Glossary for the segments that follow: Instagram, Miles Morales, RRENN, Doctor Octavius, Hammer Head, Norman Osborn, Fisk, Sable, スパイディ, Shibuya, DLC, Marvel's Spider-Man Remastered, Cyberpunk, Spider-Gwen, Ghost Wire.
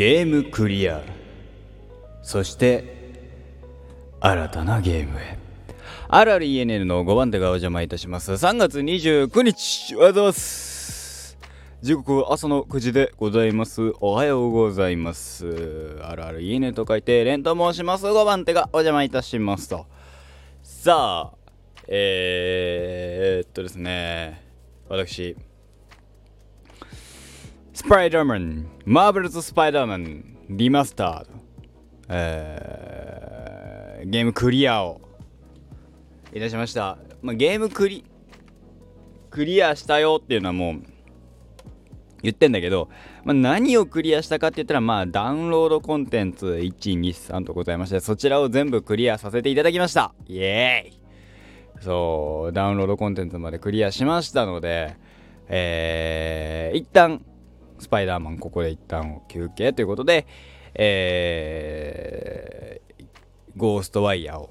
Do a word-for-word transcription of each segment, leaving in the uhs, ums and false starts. ゲームクリア、そして新たなゲームへ。アールアールイーエヌエヌ のごばん手がお邪魔いたします。さんがつにじゅうくにち、おはようございます。時刻朝のくじでございます。おはようございます。 アールアールイーエヌエヌ と書いてレンと申します。ごばん手がお邪魔いたしますと。さあ、えー、っとですね、私スパイダーマン、マーベルズスパイダーマンリマスタード、えー、ゲームクリアをいたしました。まあ、ゲームクリクリアしたよっていうのはもう言ってんだけど、まあ、何をクリアしたかって言ったら、まあダウンロードコンテンツいち、に、さんとございまして、そちらを全部クリアさせていただきました。イエーイ。そう、ダウンロードコンテンツまでクリアしましたので、えー、一旦スパイダーマンここで一旦休憩ということで、えー、ゴーストワイヤーを、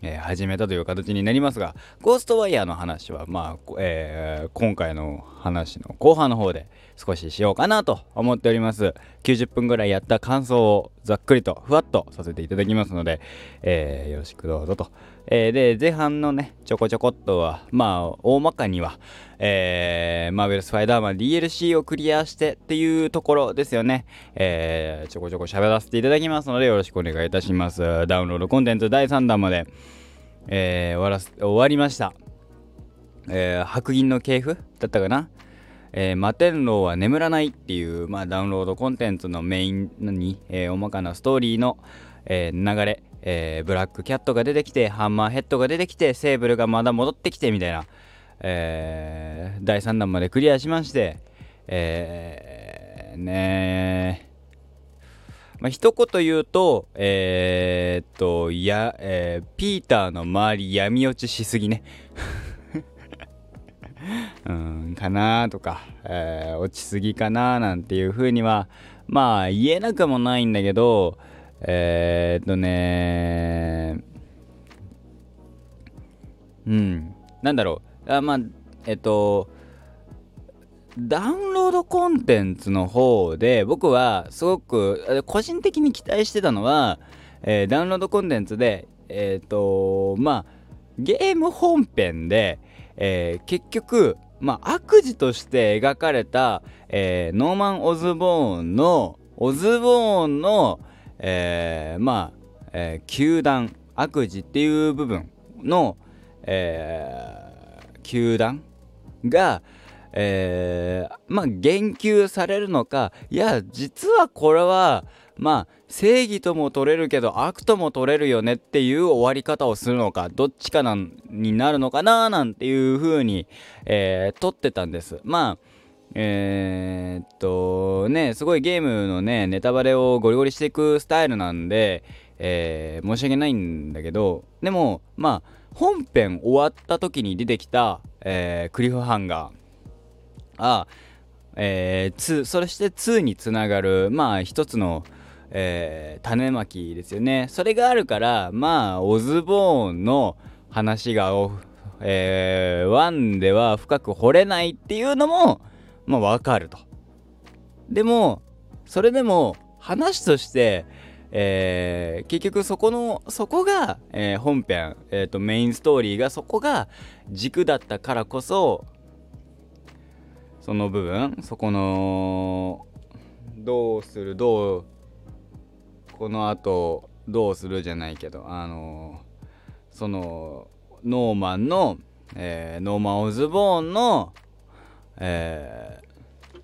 えー、始めたという形になりますが、ゴーストワイヤーの話は、まあえー、今回の話の後半の方で少ししようかなと思っております。きゅうじゅっぷんぐらいやった感想をざっくりとふわっとさせていただきますので、えー、よろしくどうぞと。えー、で前半のねちょこちょこっとは、まあ大まかには、えー、マーベルスパイダーマン ディーエルシー をクリアしてっていうところですよね。えー、ちょこちょこ喋らせていただきますのでよろしくお願いいたします。ダウンロードコンテンツだいさんだんまで、えー、終わらす終わりました。えー、白銀の系譜だったかな、えー、摩天楼は眠らないっていう、まあ、ダウンロードコンテンツのメインに、えー、大まかなストーリーの、えー、流れ、えー、ブラックキャットが出てきて、ハンマーヘッドが出てきて、セーブルがまだ戻ってきてみたいな、えー、だいさんだんまでクリアしまして、えー、ねーまあ、一言言うと、えー、っといや、えー、ピーターの周り闇落ちしすぎねうんかなーとか、えー、落ちすぎかなーなんていう風にはまあ言えなくもないんだけど、えー、っとねーうんなんだろうあまあえっとダウンロードコンテンツの方で僕はすごく個人的に期待してたのは、えー、ダウンロードコンテンツでえー、っとまあゲーム本編で、えー、結局、まあ、悪事として描かれた、えー、ノーマン・オズボーンのオズボーンの、えー、まあ、えー、球団悪事っていう部分の、えー、球団が、えー、まあ言及されるのか、いや実はこれはまあ正義とも取れるけど悪とも取れるよねっていう終わり方をするのか、どっちかなんになるのかななんていう風に、えー、撮ってたんです。まあえー、っとねすごいゲームのねネタバレをゴリゴリしていくスタイルなんで、えー、申し訳ないんだけど、でもまあ本編終わった時に出てきた、えー、クリフハンガー、あえー、そしてににつながるまあ一つの、えー、種まきですよね。それがあるからまあオズボーンの話が、えー、いちでは深く掘れないっていうのもまあ分かると。でもそれでも話として、えー、結局そこのそこが、えー、本編、えーと、メインストーリーがそこが軸だったからこそ、その部分そこのどうするどうこのあとどうするじゃないけど、あのー、そのノーマンの、えー、ノーマン・オズボーンの、えー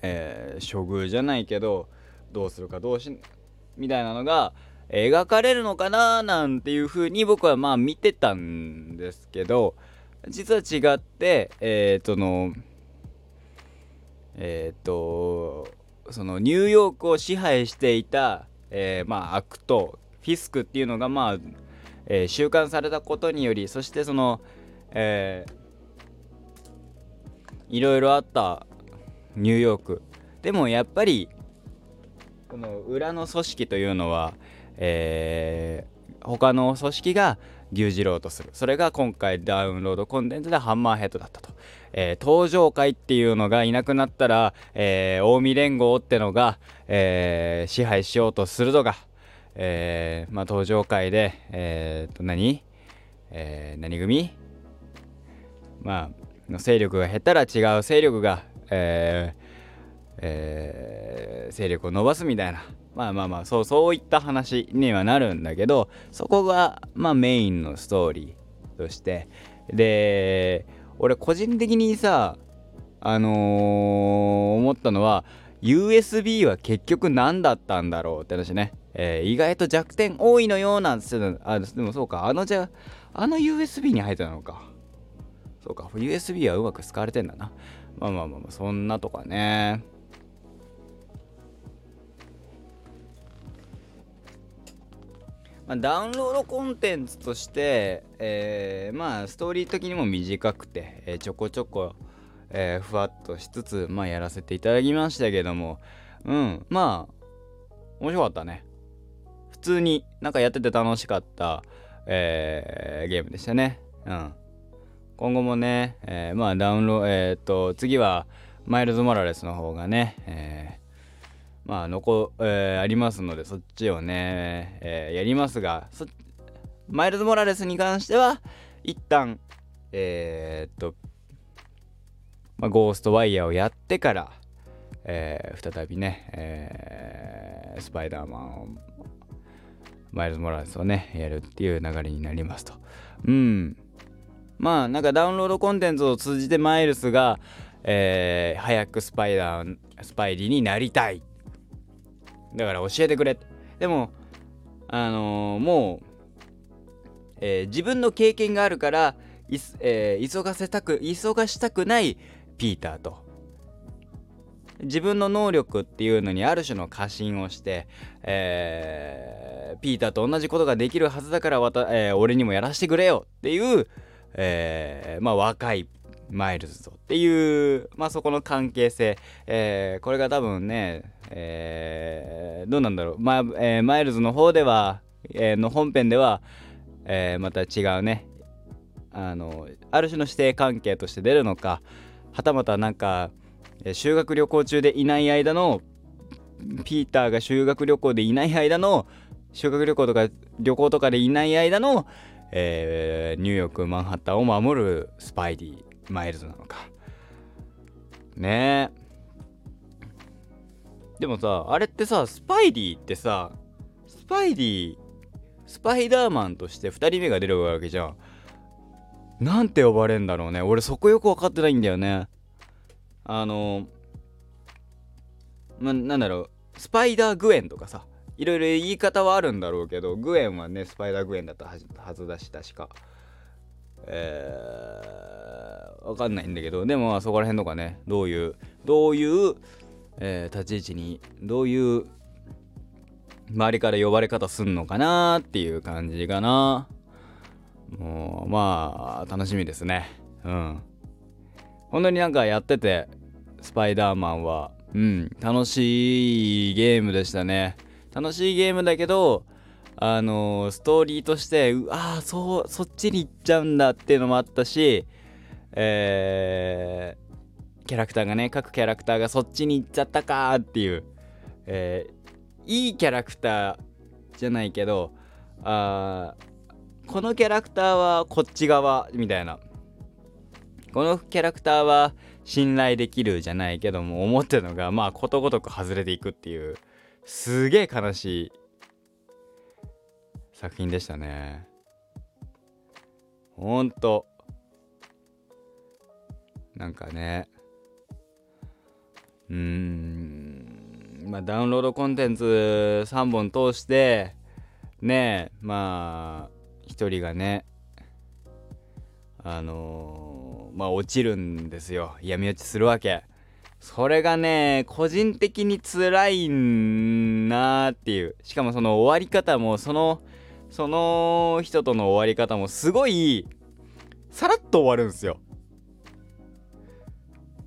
えー、処遇じゃないけどどうするかどうしみたいなのが描かれるのかななんていうふうに僕はまあ見てたんですけど、実は違って、えーとの、えーと、そのニューヨークを支配していた、えー、まあ悪党フィスクっていうのがまあ、えー、収監されたことにより、そしてその、えー、いろいろあったニューヨークでもやっぱりこの裏の組織というのは、えー、他の組織が牛耳ろうとする。それが今回ダウンロードコンテンツでハンマーヘッドだったと。えー、登場会っていうのがいなくなったら、えー、近江連合ってのが、えー、支配しようとするのが、えーまあ、登場会で、えー、と何、えー、何組、まあ、の勢力が減ったら違う勢力が、えーえー、勢力を伸ばすみたいな、まあまあまあそうそういった話にはなるんだけど、そこがまあメインのストーリーとして、で俺個人的にさあのー、思ったのは ユーエスビー は結局何だったんだろうって話ね、えー、意外と弱点多いのようなんですよ。あでもそうか、あのじゃあの ユーエスビー に入ったのか、そうか ユーエスビー はうまく使われてんだな。まあまあまあ、まあ、そんなとかね。ダウンロードコンテンツとして、えー、まあストーリー的にも短くて、えー、ちょこちょこ、えー、ふわっとしつつ、まあやらせていただきましたけども、うん、まあ面白かったね。普通になんかやってて楽しかった、えー、ゲームでしたね。うん。今後もね、えー、まあダウンロード、えー、っと次はマイルズ・モラレスの方がね、えーまあ残えー、ありますので、そっちをね、えー、やりますが、マイルズ・モラレスに関しては一旦えー、っと、まあ、ゴーストワイヤーをやってから、えー、再びね、えー、スパイダーマンをマイルズ・モラレスをねやるっていう流れになりますと。うん、まあなんかダウンロードコンテンツを通じてマイルスが、えー、早くスパイダースパイリーになりたい。だから教えてくれ。でもあのー、もう、えー、自分の経験があるから、えー、急がせたく急がしたくないピーターと、自分の能力っていうのにある種の過信をして、えー、ピーターと同じことができるはずだからわた、えー、俺にもやらせてくれよっていう、えー、まあ若いマイルズとっていう、まあそこの関係性、えー、これが多分ね、えー、どうなんだろう、まあえー、マイルズの方では、えー、の本編では、えー、また違うね、あのある種の師弟関係として出るのか、はたまたなんか修学旅行中でいない間のピーターが修学旅行でいない間の修学旅行とか旅行とかでいない間の、えー、ニューヨークマンハッタンを守るスパイディマイルズなのかね。えでもさ、あれってさ、スパイディってさ、スパイディスパイダーマンとしてふたりめが出るわけじゃん。なんて呼ばれんだろうね、俺そこよく分かってないんだよね。あのまなんだろう、スパイダーグエンとかさ、いろいろ言い方はあるんだろうけど、グエンはねスパイダーグエンだったはずだし、確かえー、わかんないんだけど、でもそこら辺とかね、どういうどういう、えー、立ち位置にどういう周りから呼ばれ方すんのかなーっていう感じかな。もうまあ楽しみですね。うん。本当になんかやっててスパイダーマンは、うん、楽しいゲームでしたね。楽しいゲームだけど、あのー、ストーリーとしてうああそうそっちに行っちゃうんだっていうのもあったし、えー、キャラクターがね、各キャラクターがそっちに行っちゃったかっていう、えー、いいキャラクターじゃないけど、あこのキャラクターはこっち側みたいな、このキャラクターは信頼できるじゃないけども、思ってるのがまあことごとく外れていくっていう、すげえ悲しい作品でしたね。ほんとなんかね、うーんまあダウンロードコンテンツさんぼん通してね、えまあひとりがねあのー、まあ落ちるんですよ、闇落ちするわけ。それがね個人的に辛いなーっていう、しかもその終わり方もそのその人との終わり方もすごいさらっと終わるんですよ。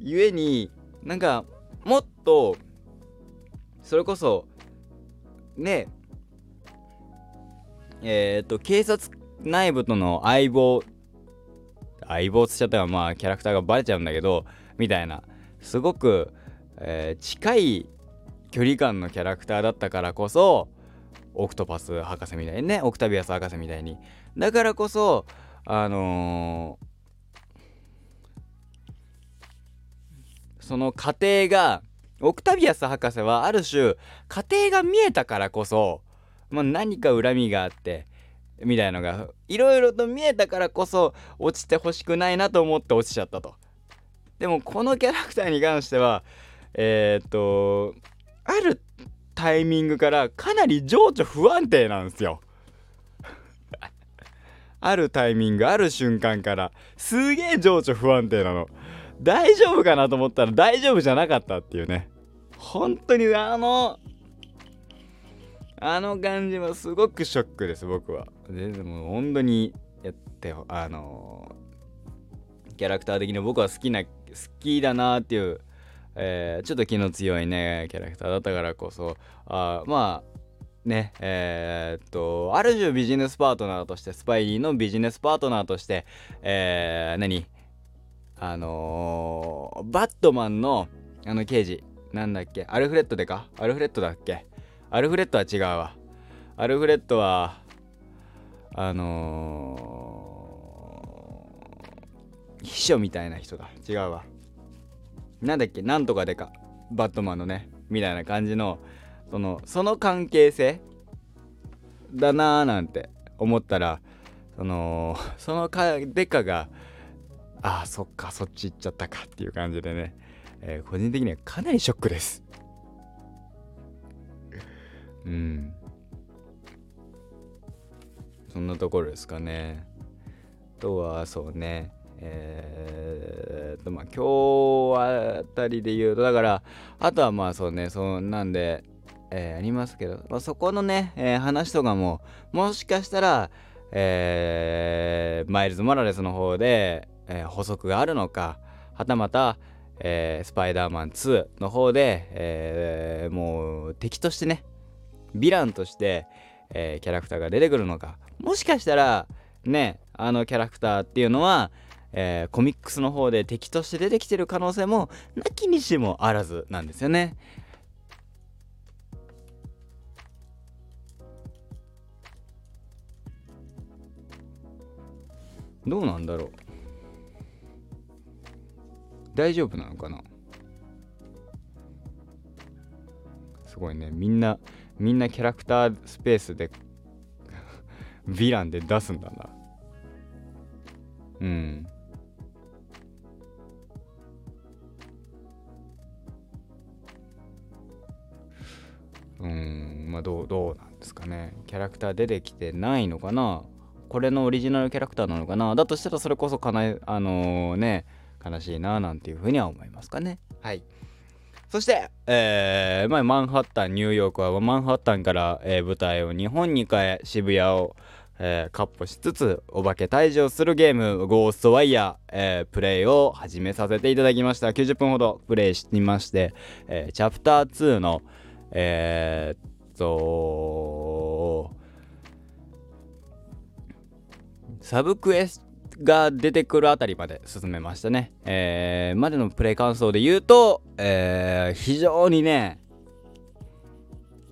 ゆえになんかもっとそれこそねええー、っと警察内部との相棒相棒つっちゃったらまあキャラクターがバレちゃうんだけどみたいな、すごく、えー、近い距離感のキャラクターだったからこそ、オクトパス博士みたいにね、オクタビアス博士みたいに、だからこそあのー、その過程が、オクタビアス博士はある種過程が見えたからこそ、まあ、何か恨みがあってみたいのがいろいろと見えたからこそ落ちてほしくないなと思って落ちちゃったと。でもこのキャラクターに関してはえー、っとあるタイミングからかなり情緒不安定なんですよあるタイミングある瞬間からすげえ情緒不安定なの。大丈夫かなと思ったら大丈夫じゃなかったっていうね。本当にあのあの感じはすごくショックです僕は。でも本当にやってあのー、キャラクター的に僕は好きな好きだなっていう、えー、ちょっと気の強いねキャラクターだったからこそ、あまあねえー、っとある種ビジネスパートナーとしてスパイリーのビジネスパートナーとして、えー、何あのー、バットマンのあの刑事なんだっけ、アルフレッドでかアルフレッドだっけアルフレッドは違うわ。アルフレッドはあのー、秘書みたいな人だ、違うわ。なんだっけ、なんとかでかバットマンのねみたいな感じのそのその関係性だなーなんて思ったら、そのそのかでかがああそっかそっち行っちゃったかっていう感じでね、えー、個人的にはかなりショックですうんそんなところですかね。あとはそうねえーっとまあ今日あたりで言うとだからあとはまあそうねそうなんで、えー、ありますけど、まあ、そこのね、えー、話とかももしかしたら、えー、マイルズ・モラレスの方でえー、補足があるのか、はたまた、えー、スパイダーマンツーの方で、えー、もう敵としてねヴィランとして、えー、キャラクターが出てくるのか、もしかしたらねあのキャラクターっていうのは、えー、コミックスの方で敵として出てきてる可能性もなきにしもあらずなんですよね。どうなんだろう、大丈夫なのかな。すごいね、みんなみんなキャラクタースペースでヴィランで出すんだな。うんうんまあどうどうなんですかね。キャラクター出てきてないのかな、これのオリジナルキャラクターなのかな。だとしたらそれこそかなあのー、ね悲しいななんていうふうには思いますかね。はい。そして、えー、まあ、マンハッタンニューヨークはマンハッタンから、えー、舞台を日本に変え渋谷を、えー、かっ歩しつつお化け退治をするゲームゴーストワイヤー、えー、プレイを始めさせていただきました。きゅうじゅっぷんほどプレイしてまして、えー、チャプターツーのえー、っとサブクエストが出てくるあたりまで進めましたね、えー、までのプレイ感想で言うと、えー、非常にね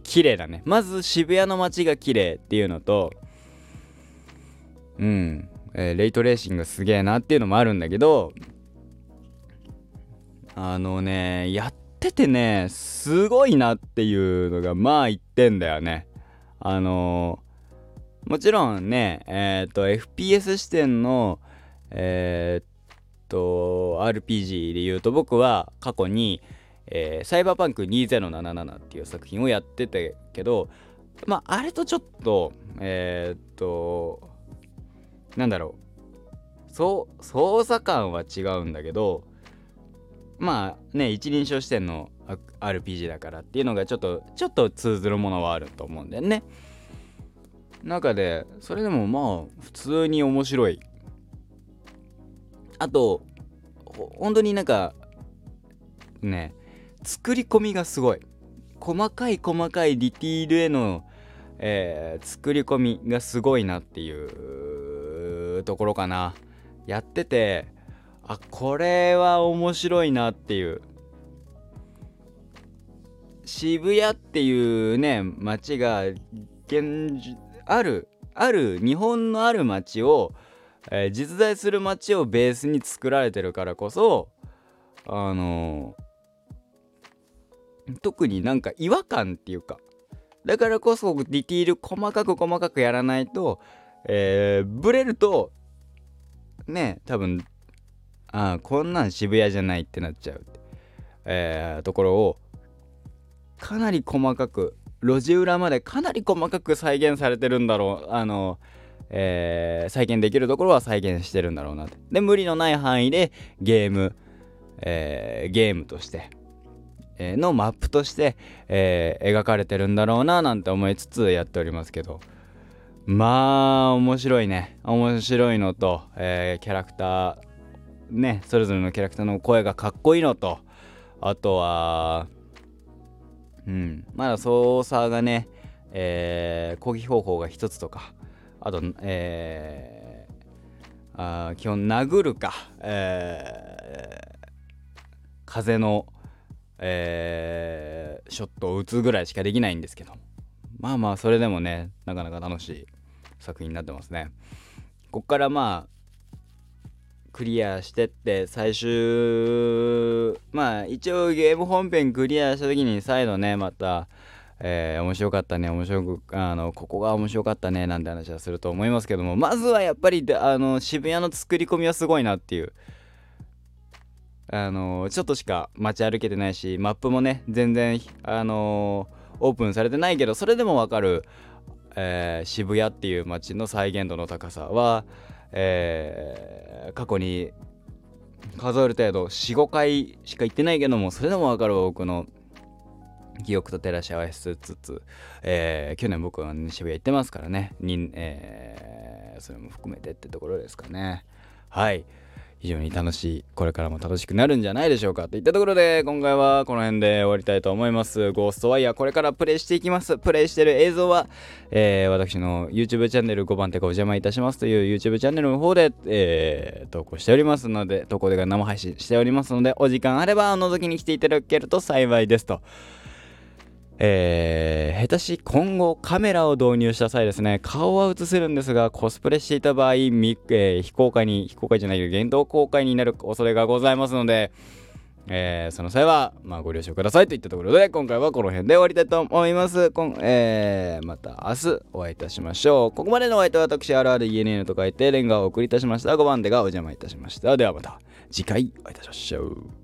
綺麗だね。まず渋谷の街が綺麗っていうのとうん、えー、レイトレーシングすげえなっていうのもあるんだけど、あのねやっててねすごいなっていうのがまあ言ってんだよね。あのーもちろんね、えっと エフピーエス 視点のえっと アールピージー でいうと僕は過去に、えー、サイバーパンクにせんななじゅうななっていう作品をやってたけど、まああれとちょっとえっとなんだろう、そう操作感は違うんだけど、まあね一人称視点の アールピージー だからっていうのがちょっとちょっと通ずるものはあると思うんだよね。中でそれでもまあ普通に面白い。あと本当になんかね作り込みがすごい細かい細かいディティールへの、えー、作り込みがすごいなっていうところかな。やってて、あ、これは面白いなっていう。渋谷っていうね街が現あるある日本のある街を、えー、実在する街をベースに作られてるからこそ、あのー、特になんか違和感っていうか、だからこそディティール細かく細かくやらないと、えー、ブレるとね、多分あこんなん渋谷じゃないってなっちゃうって、えー、ところをかなり細かく、路地裏までかなり細かく再現されてるんだろう、あの、えー、再現できるところは再現してるんだろうなって。で無理のない範囲でゲーム、えー、ゲームとして、えー、のマップとして、えー、描かれてるんだろうななんて思いつつやっておりますけど、まあ面白いね。面白いのと、えー、キャラクターね、それぞれのキャラクターの声がかっこいいのと、あとはうん、まだ操作がね、えー、攻撃方法が一つとか、あと、えー、あ基本殴るか、えー、風の、えー、ショットを打つぐらいしかできないんですけど、まあまあそれでもね、なかなか楽しい作品になってますね。ここからまあクリアしてって、最終まあ一応ゲーム本編クリアした時に再度ねまた、えー、面白かったね、面白くあのここが面白かったねなんて話はすると思いますけども、まずはやっぱりあの渋谷の作り込みはすごいなっていう、あのちょっとしか街歩けてないし、マップもね全然あのオープンされてないけど、それでもわかる、えー、渋谷っていう街の再現度の高さは、えー、過去に数える程度 よん,ご 回しか行ってないけども、それでも分かる僕の記憶と照らし合わせつつ、えー、去年僕は、ね、渋谷行ってますからねに、えー、それも含めてってところですかね。はい、非常に楽しい、これからも楽しくなるんじゃないでしょうかといったところで、今回はこの辺で終わりたいと思います。ゴーストワイヤー、これからプレイしていきます。プレイしてる映像は、えー、私の YouTube チャンネルごばん手がお邪魔いたしますという YouTube チャンネルの方で、えー、投稿しておりますので、投稿で生配信しておりますので、お時間あれば覗きに来ていただけると幸いですと。えー、下手し今後カメラを導入した際ですね、顔は映せるんですが、コスプレしていた場合、えー、非公開に非公開じゃないけど限定公開になる恐れがございますので、えー、その際は、まあ、ご了承くださいといったところで、今回はこの辺で終わりたいと思います。こん、えー、また明日お会いいたしましょう。ここまでのお相手は私 アールアールイーエヌエヌ と書いてレンガをお送りいたしました。ごばん手がお邪魔いたしました。ではまた次回お会いいたしましょう。